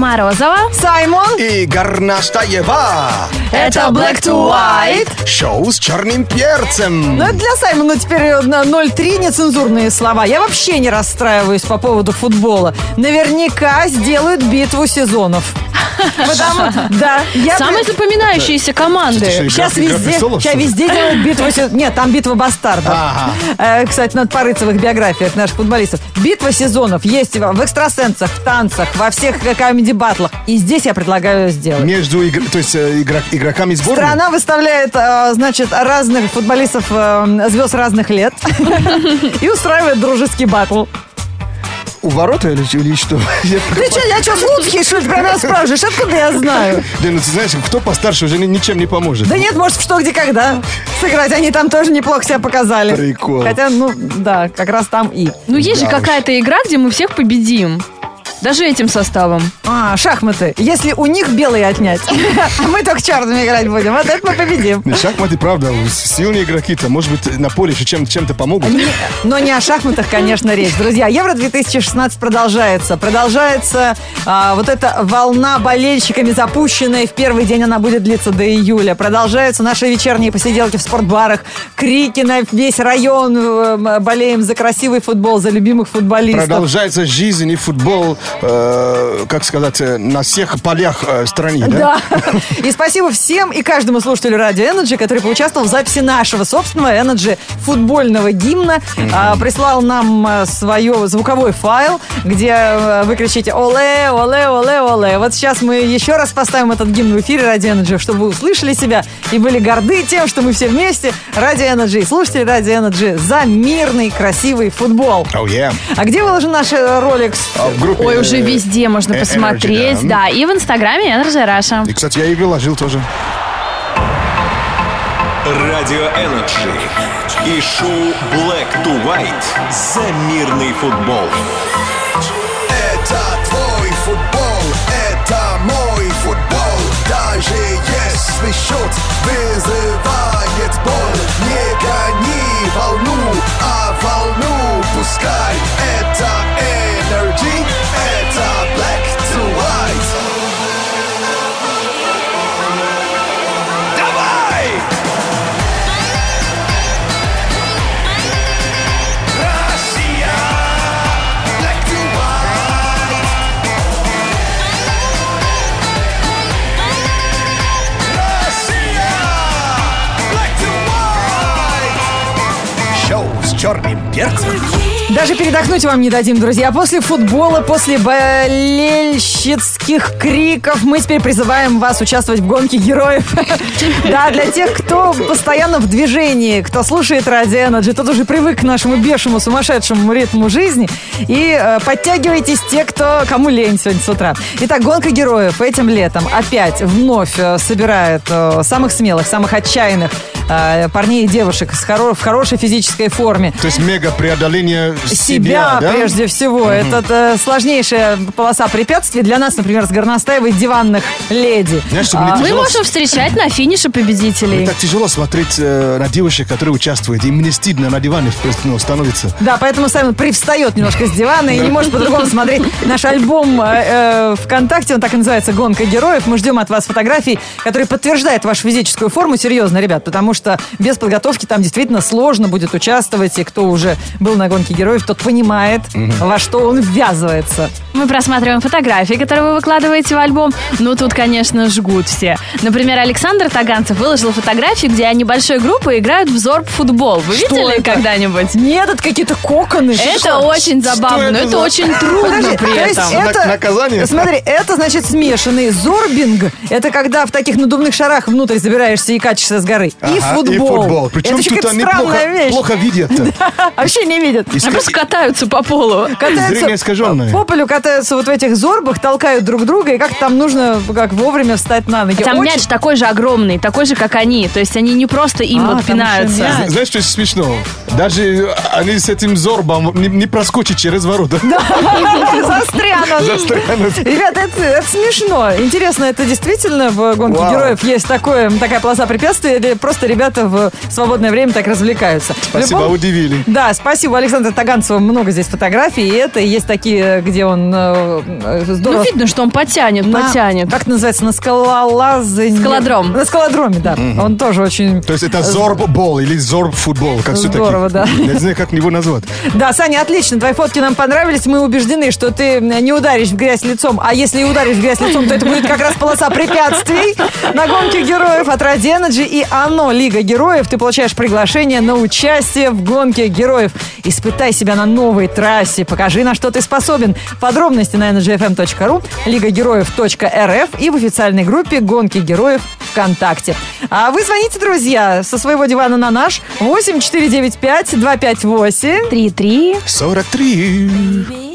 Морозова, Саймон и Горнаштаева. Это Black to White, шоу с черным перцем. Ну, это для Саймона теперь на 0-3 нецензурные слова. Я вообще не расстраиваюсь по поводу футбола. Наверняка сделают битву сезонов. Потому, да, самые запоминающиеся команды. Сейчас везде делают битву. Нет, там битва бастардов. Ага. Кстати, надо порыться в их биографиях наших футболистов. Битва сезонов есть в экстрасенсах, в танцах, во всех комеди-баттлах. И здесь я предлагаю сделать. Между игроками сборной? Страна выставляет, значит, разных футболистов, звезд разных лет. И устраивает дружеский баттл. У ворота или что? Я что, слуцкий, что ли, про меня спрашиваешь? Откуда я знаю? Да, ну ты знаешь, кто постарше уже ничем не поможет. Да нет, может, в что, где, когда сыграть. Они там тоже неплохо себя показали. Прикол. Хотя, ну, да, как раз там и. Ну, есть же какая-то игра, где мы всех победим. Даже этим составом. А, шахматы. Если у них белые отнять, а мы только черными играть будем. Вот это мы победим. Шахматы, правда, сильные игроки-то, может быть, на поле еще чем-то помогут. Но не о шахматах, конечно, речь. Друзья, Евро-2016 продолжается. Продолжается вот эта волна болельщиками запущенная. В первый день она будет длиться до июля. Продолжаются наши вечерние посиделки в спортбарах. Крики на весь район. Болеем за красивый футбол, за любимых футболистов. Продолжается жизнь и футбол. Как сказать, на всех полях страны, да? Да. И спасибо всем и каждому слушателю Radio Energy, который поучаствовал в записи нашего собственного Energy футбольного гимна. Прислал нам свой звуковой файл, где вы кричите «Оле, оле, оле, оле». Вот сейчас мы еще раз поставим этот гимн в эфире Radio Energy, чтобы вы услышали себя и были горды тем, что мы все вместе Radio Energy и слушатели Radio Energy за мирный, красивый футбол. Oh, yeah. А где выложен наш ролик? В группе. Ой, уже везде можно посмотреть, Energy, да. И в инстаграме Energy Russia. И, кстати, я и выложил тоже. Радио Energy и шоу Black to White за мирный футбол. Это твой футбол, это мой футбол. Даже если счет вызывает боль, не гони волну, а волну пускай. Это Energy, это Black to White. Давай! Россия, Black to White. Россия, Black to White. Шоу с черным перцем. Даже передохнуть вам не дадим, друзья. После футбола, после болельщицких криков мы теперь призываем вас участвовать в гонке героев. Да, для тех, кто постоянно в движении, кто слушает Radio Energy, тот уже привык к нашему бешеному, сумасшедшему ритму жизни. И подтягивайтесь те, кому лень сегодня с утра. Итак, гонка героев этим летом опять вновь собирает самых смелых, самых отчаянных парней и девушек в хорошей физической форме. То есть мега преодоление себя, да? Прежде всего. Mm-hmm. Это сложнейшая полоса препятствий для нас, например, с Горностаевой, диванных леди. Знаешь, мы можем встречать на финише победителей. Мне так тяжело смотреть на девушек, которые участвуют. И мне стыдно на диване становится. Да, поэтому Саймон привстает немножко с дивана и не может по-другому смотреть наш альбом ВКонтакте. Он так и называется «Гонка героев». Мы ждем от вас фотографий, которые подтверждают вашу физическую форму. Серьезно, ребят, потому что без подготовки там действительно сложно будет участвовать. И кто уже был на гонке героев, тот понимает, во что он ввязывается. Мы просматриваем фотографии, которые вы выкладываете в альбом. Ну, тут, конечно, жгут все. Например, Александр Таганцев выложил фотографии, где они большой группой играют в зорб-футбол. Вы что видели это? Когда-нибудь? Нет, это какие-то коконы. Это очень забавно, это, но это очень трудно. Подожди, при этом. Это наказание? Смотри, это, значит, смешанный зорбинг. Это когда в таких надувных шарах внутрь забираешься и качешься с горы. И футбол. И футбол. Причем это тут они плохо видят-то. Да, вообще не видят. Они просто катаются по полу. Зрение искаженное. По полю катаются вот в этих зорбах, толкают друг друга, и как-то там нужно вовремя встать на ноги. Там мяч такой же огромный, такой же, как они. То есть они не просто им пинаются. Знаешь, что смешно? Даже они с этим зорбом не проскочат через ворота. Застрянут. Ребята, это смешно. Интересно, это действительно в гонке героев есть такая полоса препятствий, или просто ребята в свободное время так развлекаются? Спасибо, удивили. Да, спасибо. У Александра Таганцева много здесь фотографий, и это есть такие, где он здорово... Ну, видно, что он потянет. Как называется? На скалолазании. Скалодром. На скалодроме, да. Угу. Он тоже очень... То есть это зорб-бол или зорб-футбол, как все-таки. Здорово, да. Я не знаю, как его назвать. Да, Саня, отлично, твои фотки нам понравились. Мы убеждены, что ты не ударишь в грязь лицом. А если и ударишь в грязь лицом, то это будет как раз полоса препятствий на гонке героев от Radio Energy. И оно, Лига Героев, ты получаешь приглашение на участие в гонке героев. Испытай себя на новой трассе. Покажи, на что ты способен. Подробности на energyfm.ru, ligageroev.rf и в официальной группе «Гонки героев» ВКонтакте. А вы звоните, друзья, со своего дивана на наш 8495-258-33-43.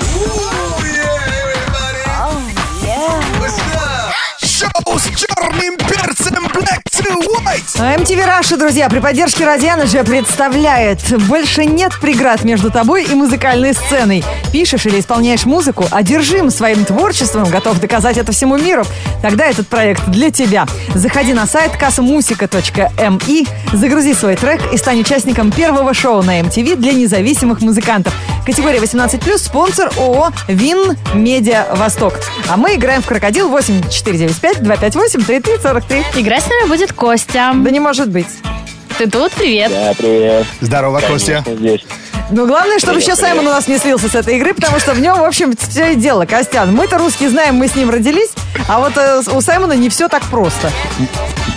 Шоу с черным перцем Black to White. МТВ Раша, друзья, при поддержке Радиана же представляет: больше нет преград между тобой и музыкальной сценой. Пишешь или исполняешь музыку, одержим своим творчеством, готов доказать это всему миру. Тогда этот проект для тебя. Заходи на сайт kasmusica.me, загрузи свой трек и стань участником первого шоу на МТВ для независимых музыкантов. Категория 18+, спонсор ООО «ВИН Медиа Восток». А мы играем в «Крокодил». 8495-258-3343. Играть с нами будет Костя. Да не может быть. Ты тут? Привет. Да, привет. Здорово, конечно, Костя. Здесь. Ну, главное, чтобы еще Саймон у нас не слился с этой игры, потому что в нем, в общем, все и дело, Костян. Мы-то русские знаем, мы с ним родились, а вот у Саймона не все так просто.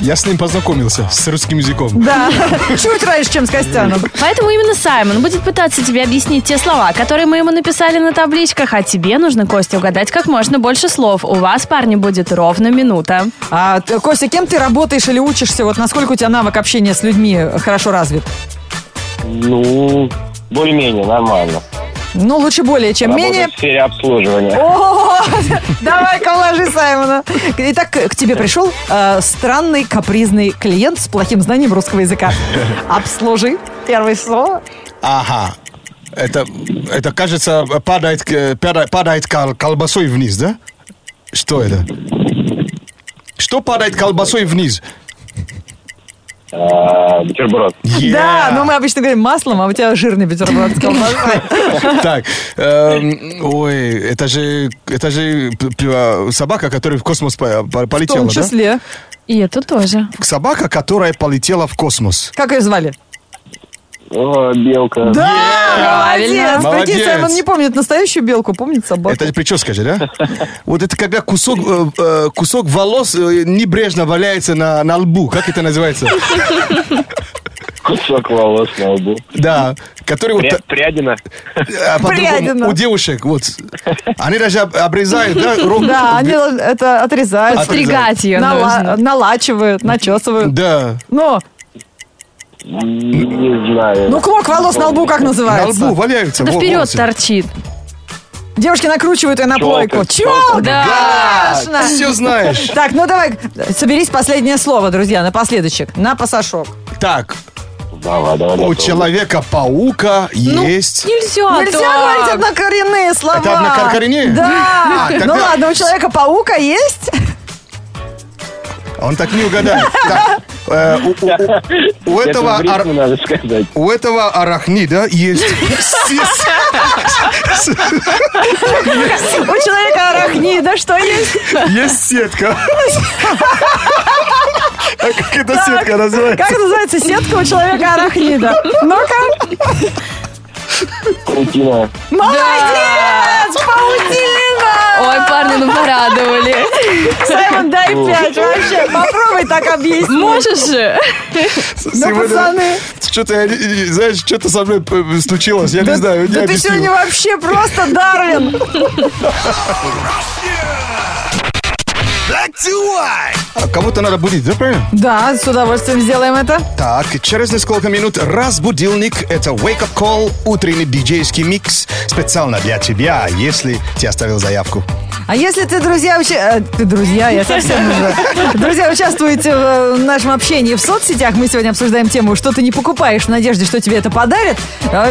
Я с ним познакомился, с русским языком. Да, чуть раньше, чем с Костяном. Поэтому именно Саймон будет пытаться тебе объяснить те слова, которые мы ему написали на табличках, а тебе нужно, Костя, угадать как можно больше слов. У вас, парни, будет ровно минута. А, Костя, кем ты работаешь или учишься? Вот насколько у тебя навык общения с людьми хорошо развит? Ну... Более-менее, нормально. Ну, лучше более, чем работать менее. В сфере обслуживания. О, давай-ка уложи Саймона. Итак, к тебе пришел странный капризный клиент с плохим знанием русского языка. Обслужи. Первое слово. Ага. Это кажется, падает колбасой вниз, да? Что это? Что падает колбасой вниз? Бутерброд. Yeah. Да, но мы обычно говорим маслом, а у тебя жирный бутерброд с колбасой. Так, ой, это же собака, которая в космос полетела, да? В том числе. И это тоже. Собака, которая полетела в космос. Как ее звали? О, белка. Да, yeah! Молодец. Прикинь, Саймон не помнит настоящую белку, помнит собаку. Это прическа же, да? Вот это когда кусок волос небрежно валяется на лбу. Как это называется? Кусок волос на лбу. Да. Который прядина. Прядина. У девушек. Вот. Они даже обрезают, да? Да, они это отрезают. Стригать ее нужно. Налачивают, начесывают. Да. Но... Не знаю. Ну, клок волос на лбу как называется? На лбу валяются. Да вперед волосы торчит. Девушки накручивают ее на плойку. Челка! Да! Да! Все знаешь. Так, ну давай, соберись, последнее слово, друзья, напоследочек. На пасашок. Так. Давай, у Человека-паука есть... Нельзя говорить однокоренные слова. Это однокоренные? Да. Ну ладно, у Человека-паука есть... Он так не угадает. Так, у этого арахнида есть... У человека арахнида что есть? Есть сетка. А как эта сетка называется? Как называется сетка у человека арахнида? Ну-ка. Паутина. Молодец! Паутина! Ой, парни, ну порадовали. Саймон, дай 5 вообще. Попробуй так объяснить. Можешь же. Да, пацаны. Что-то со мной случилось, я не знаю. Да ты сегодня вообще просто Дарвин. Black to White. Кому-то надо будить, да, правильно? Да, с удовольствием сделаем это. Так, через несколько минут разбудильник. Это Wake Up Call, утренний диджейский микс. Специально для тебя, если ты оставил заявку. А если ты, друзья, Друзья, участвуете в нашем общении в соцсетях. Мы сегодня обсуждаем тему «Что ты не покупаешь в надежде, что тебе это подарят?».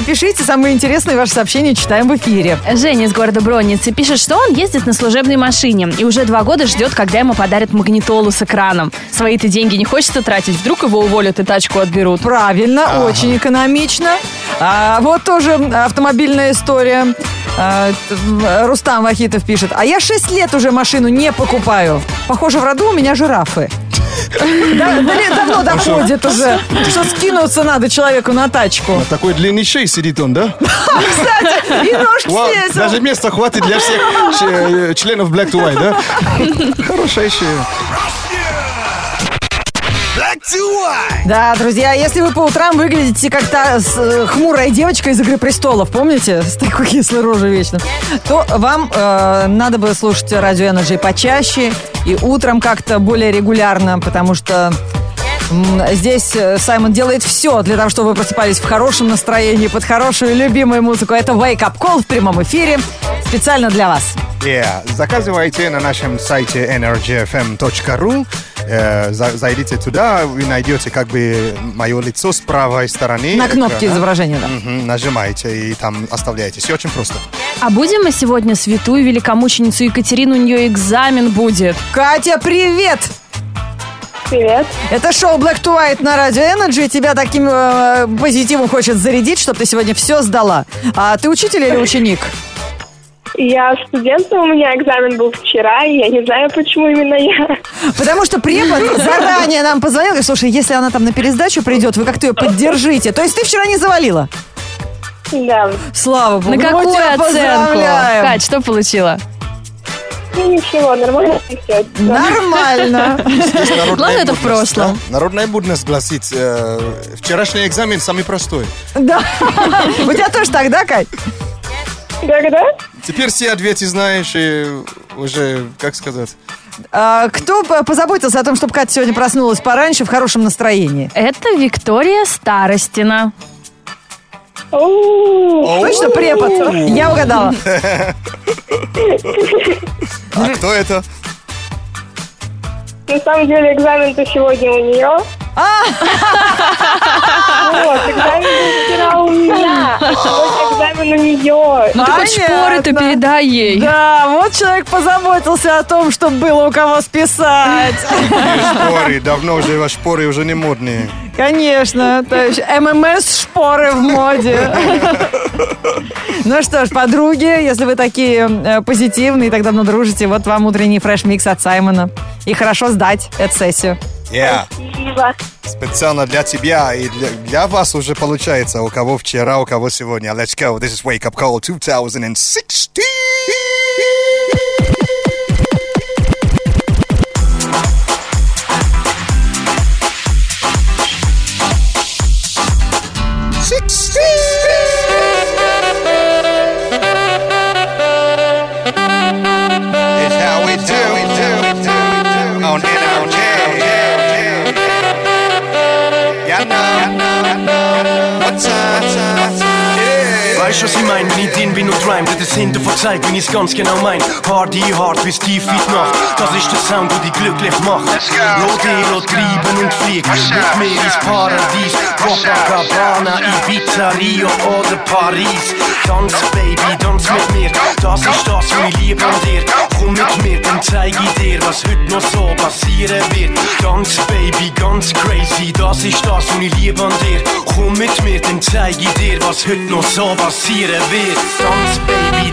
Пишите, самые интересные ваши сообщения читаем в эфире. Женя из города Бронницы пишет, что он ездит на служебной машине и уже 2 года ждет, когда ему подарят магнитолу с экраном. Свои-то деньги не хочется тратить, вдруг его уволят и тачку отберут. Правильно, очень экономично. А вот тоже автомобильная история. Рустам Вахитов пишет, а я 6 лет уже машину не покупаю. Похоже, в роду у меня жирафы. Давно доходит уже, что скинуться надо человеку на тачку. На такой длинной шее сидит он, да? Кстати, и ножки свесил. Даже места хватит для всех членов Black to White, да? Хорошая шея. Да, друзья, если вы по утрам выглядите как та хмурая девочка из «Игры престолов», помните, с такой кислой рожей вечно, то вам надо бы слушать Radio Energy почаще и утром как-то более регулярно, потому что здесь Саймон делает все для того, чтобы вы просыпались в хорошем настроении, под хорошую любимую музыку. Это «WAKE UP CALL» в прямом эфире специально для вас. Заказывайте на нашем сайте energyfm.ru. Зайдите туда, вы найдете как бы мое лицо с правой стороны. На кнопке изображения, да. Нажимаете и там оставляете. Все очень просто. А будем мы сегодня святую великомученицу Екатерину, у нее экзамен будет. Катя, привет! Привет. Это шоу Black to White на Radio Energy. Тебя таким позитивом хочет зарядить, чтобы ты сегодня все сдала. А ты учитель или ученик? Я студент, но у меня экзамен был вчера, и я не знаю, почему именно я. Потому что препод заранее нам позвонил, говорит, слушай, если она там на пересдачу придет, вы как-то ее поддержите. То есть ты вчера не завалила? Да. Слава Богу. На какую оценку? Кать, что получила? Ничего, нормально все. Нормально. Главное, это в прошлом. Народная будность гласит, вчерашний экзамен самый простой. Да. У тебя тоже так, да, Кать? Да. Теперь все ответы знаешь и уже, как сказать... Кто позаботился о том, чтобы Катя сегодня проснулась пораньше в хорошем настроении? Это Виктория Старостина. Точно препод? Я угадала. А кто это? На самом деле экзамен-то сегодня у нее. Вот, экзамен вчера у меня, а сегодня экзамен у нее. Ну ты хоть шпоры-то передай ей. Да, вот человек позаботился о том, чтобы было у кого списать. Шпоры, давно уже шпоры уже не модные. Конечно, то есть ММС-шпоры в моде. Ну что ж, подруги, если вы такие позитивные и так давно дружите, вот вам утренний фреш-микс от Саймона. И хорошо сдать эту сессию. Спасибо. Специально для тебя и для вас уже получается. У кого вчера, у кого сегодня. Let's go. This is Wake Up Call 2016. Weißt du, was ich mein? Nicht in bin und rhyme, denn das hinter verzeiht, bin ich's ganz genau mein. Party hard bis tief in die Nacht, das ist der Sound, der dich glücklich macht. Rodeo, treiben und fliegen, mit mir ins Paradies. Copacabana, Ibiza, Rio oder Paris. Tanz, Baby, tanz mit mir, das ist das, was ich liebe an dir. Komm mit mir, dann zeig ich dir, was heute noch so passieren wird. Tanz, Baby, ganz crazy, das ist das, was ich liebe an dir. Komm mit mir, dann zeig ich dir, was heute noch so passieren wird. Passieren wird. Dance Baby,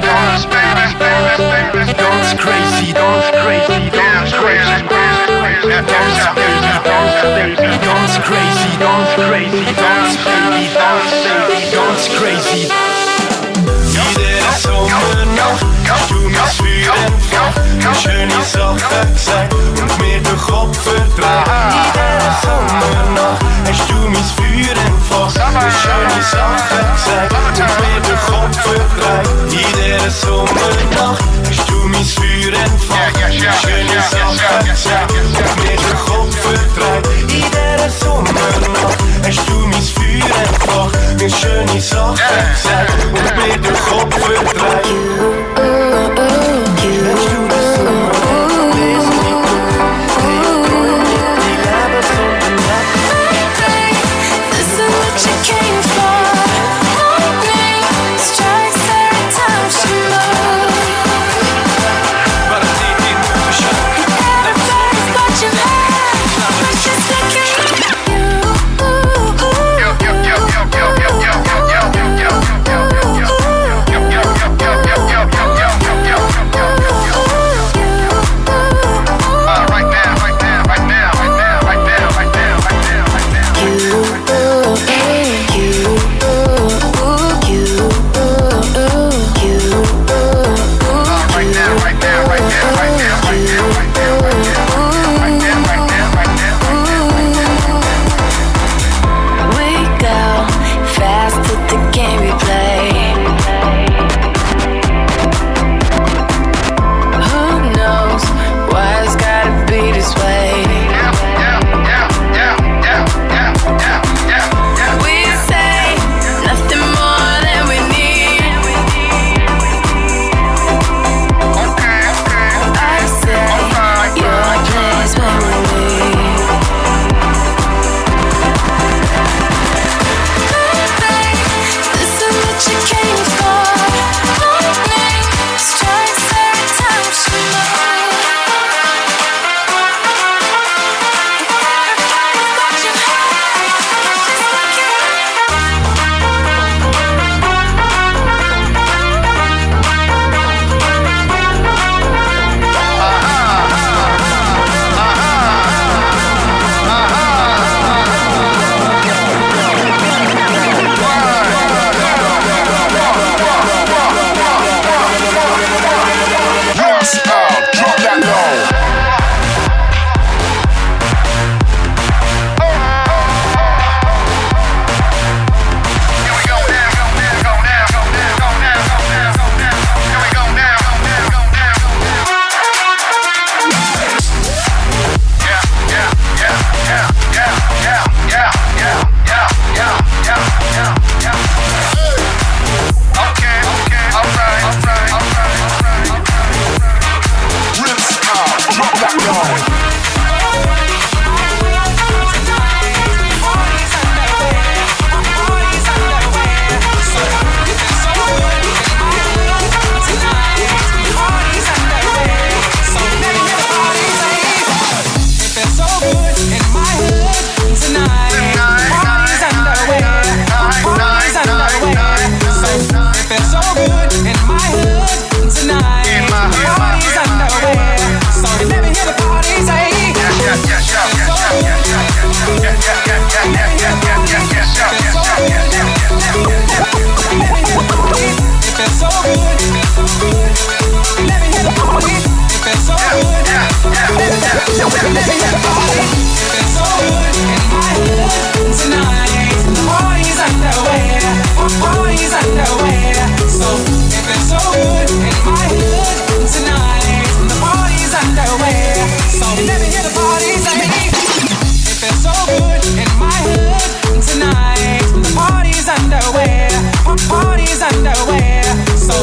Dance Baby, Dance Baby, Dance Baby, Dance Crazy, Dance Crazy, Dance Crazy, Dance Baby, Dance Baby, Dance Crazy, Dance Crazy, Dance Baby, Dance Baby, Dance Crazy. Jeder Sommernacht kannst du mich fühlen, eine schöne Sache sein und mir den Kopf verdrehen. Jeder Sommernacht kannst du mich fühlen, eine schöne Sache sein und mir den Kopf verdrehen. Jeder Sommernacht kannst du mich fühlen, eine schöne Sache sein und mir den Kopf verdrehen. Jeder Sommernacht kannst du mich fühlen, eine schöne Sache sein und mir den Kopf verdrehen. Ooh, ooh, ooh.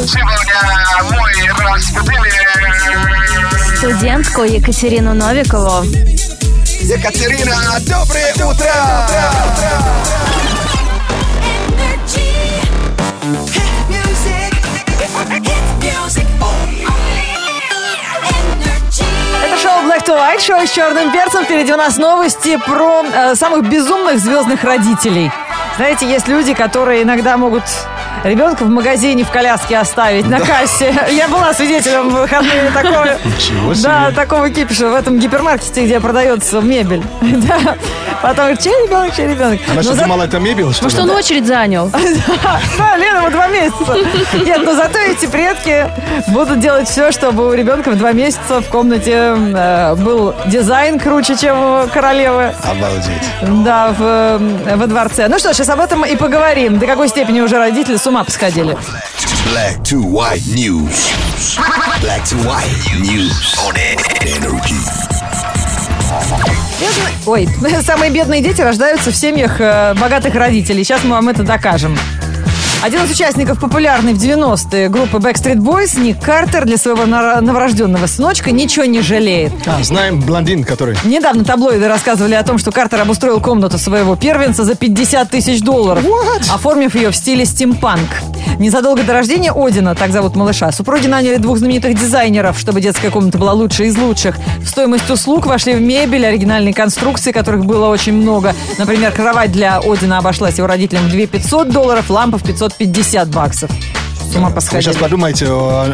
Сегодня мой раскрутили студентку Екатерину Новикову. Екатерина, доброе утро! Это шоу Black to White, шоу с черным перцем. Впереди у нас новости про самых безумных звездных родителей. Знаете, есть люди, которые иногда могут ребенка в магазине в коляске оставить на кассе. Я была свидетелем в выходные такого, да, такого кипиша в этом гипермаркете, где продается мебель. Да. Потом, чей ребенок? Она что, думала, это мебель, что ли? Может, он очередь занял? Да, Лена, 2 месяца. Нет, но зато эти предки будут делать все, чтобы у ребенка в 2 месяца в комнате был дизайн круче, чем у королевы. Обалдеть. Да, во дворце. Ну что ж, сейчас об этом и поговорим. До какой степени уже родители с ума посходили. Black to White News. Black to White News on Energy. Ой, самые бедные дети рождаются в семьях богатых родителей. Сейчас мы вам это докажем. Один из участников популярной в 90-е группы Backstreet Boys, Ник Картер, для своего новорожденного сыночка ничего не жалеет. Знаем блондин, который... Недавно таблоиды рассказывали о том, что Картер обустроил комнату своего первенца за $50,000, оформив ее в стиле стимпанк. Незадолго до рождения Одина, так зовут малыша, супруги наняли 2 знаменитых дизайнеров, чтобы детская комната была лучшей из лучших. В стоимость услуг вошли в мебель, оригинальные конструкции, которых было очень много. Например, кровать для Одина обошлась его родителям в $2500, лампа в $550. С ума посходили. Вы сейчас подумайте,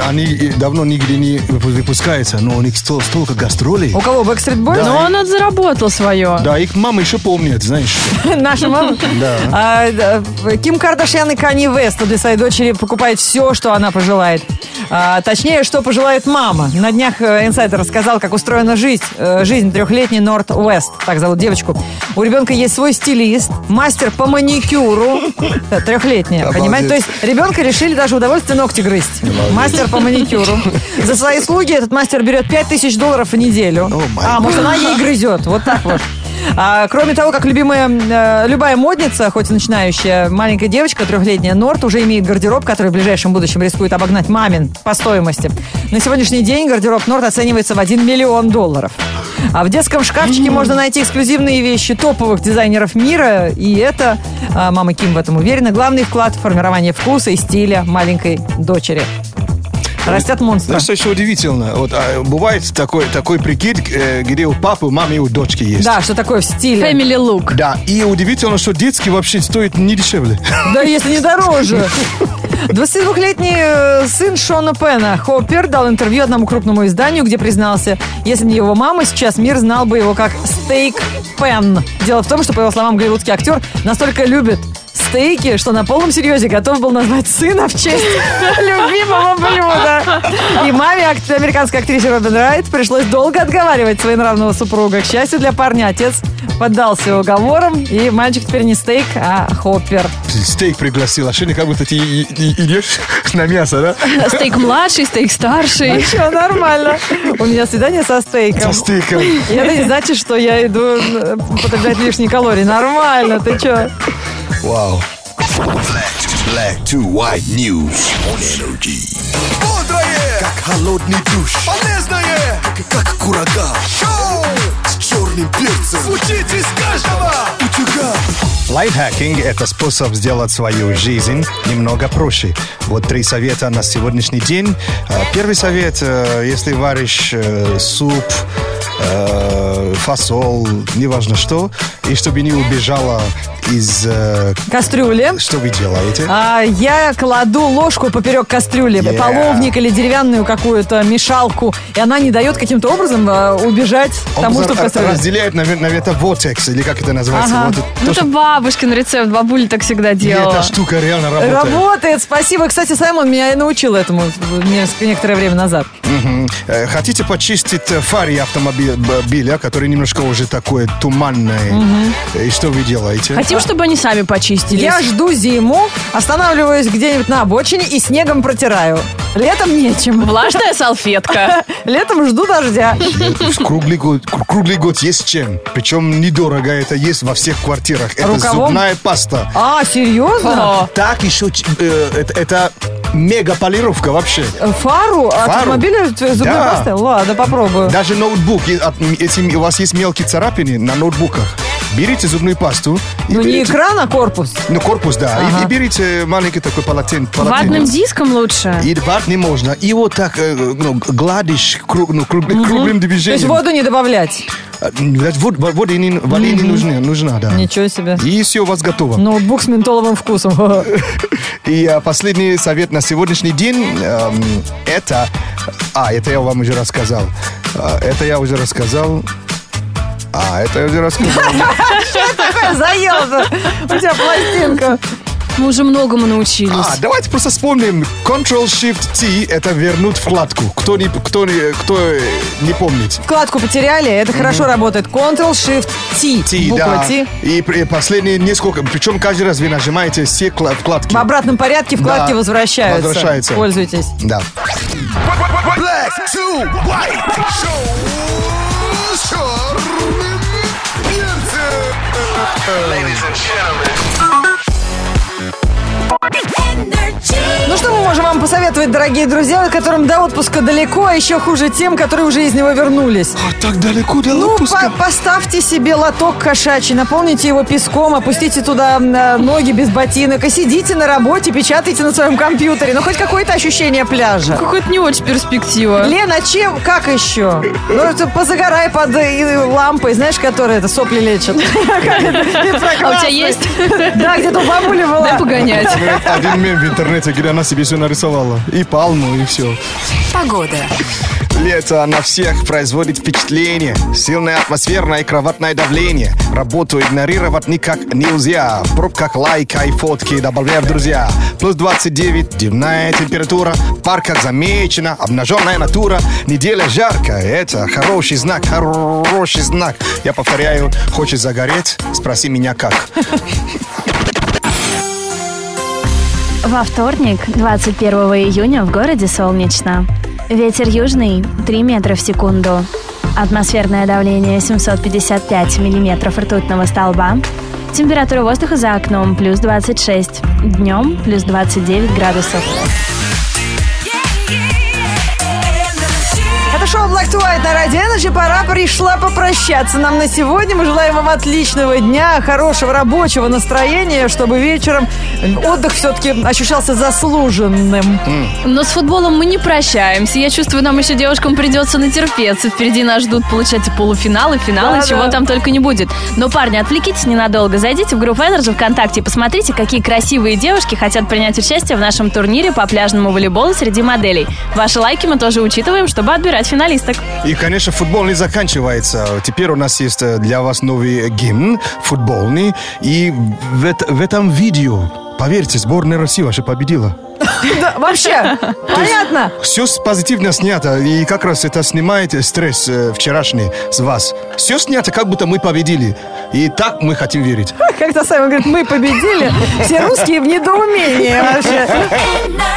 они давно нигде не выпускаются, но у них столько гастролей. У кого, Backstreet Boys? Да, но он отзаработал свое. Да, их мама еще помнит, знаешь. Наша мама? Да. Ким Кардашиан и Кани Вест для своей дочери покупает все, что она пожелает. Точнее, что пожелает мама. На днях инсайдер рассказал, как устроена жизнь 3-летней Норд Вест. Так зовут девочку. У ребенка есть свой стилист, мастер по маникюру. 3-летняя, понимаете? То есть ребенка решили даже удовольствие ногти грызть. Мастер по маникюру. За свои услуги этот мастер берет $5000 в неделю. Может, она ей грызет. Вот так вот. Кроме того, как любая модница, хоть и начинающая, маленькая девочка, 3-летняя Норд, уже имеет гардероб, который в ближайшем будущем рискует обогнать мамин по стоимости. На сегодняшний день гардероб Норд оценивается в $1 миллион. А в детском шкафчике можно найти эксклюзивные вещи топовых дизайнеров мира. И это, мама Ким в этом уверена, главный вклад в формирование вкуса и стиля маленькой дочери. Растят монстры. Да, что еще удивительно, вот, бывает такой прикид, где у папы, у мамы и у дочки есть. Да, что такое в стиле. Family look. Да, и удивительно, что детский вообще стоит не дешевле. Да, если не дороже. 22-летний сын Шона Пэна, Хоппер, дал интервью одному крупному изданию, где признался, если не его мама, сейчас мир знал бы его как Стейк Пен. Дело в том, что, по его словам, голливудский актер настолько любит стейки, что на полном серьезе готов был назвать сына в честь любимого блюда. И маме американской актрисе Робин Райт пришлось долго отговаривать своенравного супруга. К счастью для парня, отец поддался уговорам, и мальчик теперь не стейк, а хоппер. Стейк пригласил, а шины как будто ты идешь на мясо, да? Стейк младший, стейк старший. Ну что, нормально. У меня свидание со стейком. Со стейком. И это не значит, что я иду потреблять лишние калории. Нормально, ты что? Вау. Black to White News on Energy. Бодрое, как холодный душ. Полезное, как ураган. Шоу с черным перцем. Звучит из каждого утюга. Лайфхакинг – это способ сделать свою жизнь немного проще. Вот 3 совета на сегодняшний день. Первый совет – если варишь суп, фасоль, неважно что, и чтобы не убежала из кастрюли. Что вы делаете? Я кладу ложку поперек кастрюли, половник или деревянную какую-то мешалку, и она не дает каким-то образом убежать тому, что в кастрюле. Разделяет, наверное, это вотекс, или как это называется? Ага. Это бабушкин рецепт, бабуля так всегда делала. И эта штука реально работает. Работает, спасибо. Кстати, Саймон меня и научил этому некоторое время назад. Хотите почистить фари автомобиля, который немножко уже такой туманный, и что вы делаете? Хотим, чтобы они сами почистились. Я жду зиму, останавливаюсь где-нибудь на обочине и снегом протираю. Летом нечем. Влажная салфетка. Летом жду дождя. Круглый год есть чем. Причем недорого это есть во всех квартирах. Это зубная паста. Серьезно? Так еще... Это мега-полировка вообще. Фару? Автомобиля зубной пастой? Ладно, попробую. Даже ноутбук. Если у вас есть мелкие царапины на ноутбуках, берите зубную пасту. Ну, берите... не экран, а корпус. Ну, корпус, да. Ага. И берите маленький такой полотенец. Ватным диском лучше. И ватным можно. И вот так гладишь круглым движением. То есть воду не добавлять? Вода не нужна, да. Ничего себе. И все у вас готово. Ноутбук с ментоловым вкусом. И последний совет на сегодняшний день, это я уже рассказал. Что такое заело-то? У тебя пластинка. Мы уже многому научились. Давайте просто вспомним. Ctrl-Shift-T – это вернуть вкладку. Кто не помнит. Вкладку потеряли, это хорошо работает. Ctrl-Shift-T. Буква T. И последние несколько. Причем каждый раз вы нажимаете все вкладки. В обратном порядке вкладки возвращаются. Пользуйтесь. Да. Black to White. Шоу с черным перцем. Ну что мы можем вам посоветовать, дорогие друзья, которым до отпуска далеко, а еще хуже тем, которые уже из него вернулись. Так далеко до отпуска? Ну, поставьте себе лоток кошачий, наполните его песком, опустите туда ноги без ботинок, и сидите на работе, печатайте на своем компьютере. Ну, хоть какое-то ощущение пляжа. Какое-то не очень перспектива. Лена, как еще? Ну, позагорай под лампой, знаешь, которая сопли лечит. А у тебя есть? Да, где-то у бабули была. Дай погонять. Один мем в интернете, где она себе все нарисовала. И пальму, и все. Погода. Лето на всех производит впечатление. Сильное атмосферное и кроватное давление. Работу игнорировать никак нельзя. В пробках лайкай фотки, добавляя в друзья. Плюс 29, дневная температура. В парках замечена обнаженная натура. Неделя жаркая, это хороший знак. Хороший знак. Я повторяю, хочешь загореть? Спроси меня как. Во вторник, 21 июня, в городе солнечно. Ветер южный 3 метра в секунду. Атмосферное давление 755 миллиметров ртутного столба. Температура воздуха за окном плюс 26. Днем плюс 29 градусов. Шоу Black to White на Radio Energy. Пора пришла попрощаться нам на сегодня. Мы желаем вам отличного дня, хорошего рабочего настроения, чтобы вечером отдых все-таки ощущался заслуженным. Но с футболом мы не прощаемся. Я чувствую, нам еще девушкам придется натерпеться. Впереди нас ждут, получается, полуфиналы, финалы, чего там только не будет. Но, парни, отвлекитесь ненадолго. Зайдите в группу Energy ВКонтакте и посмотрите, какие красивые девушки хотят принять участие в нашем турнире по пляжному волейболу среди моделей. Ваши лайки мы тоже учитываем, чтобы отбирать финал. И, конечно, футбол не заканчивается. Теперь у нас есть для вас новый гимн футбольный. И в этом видео, поверьте, сборная России вообще победила. Да, вообще, понятно. Все позитивно снято. И как раз это снимает стресс вчерашний с вас. Все снято, как будто мы победили. И так мы хотим верить. Как-то Саймон говорит, мы победили. Все русские в недоумении вообще.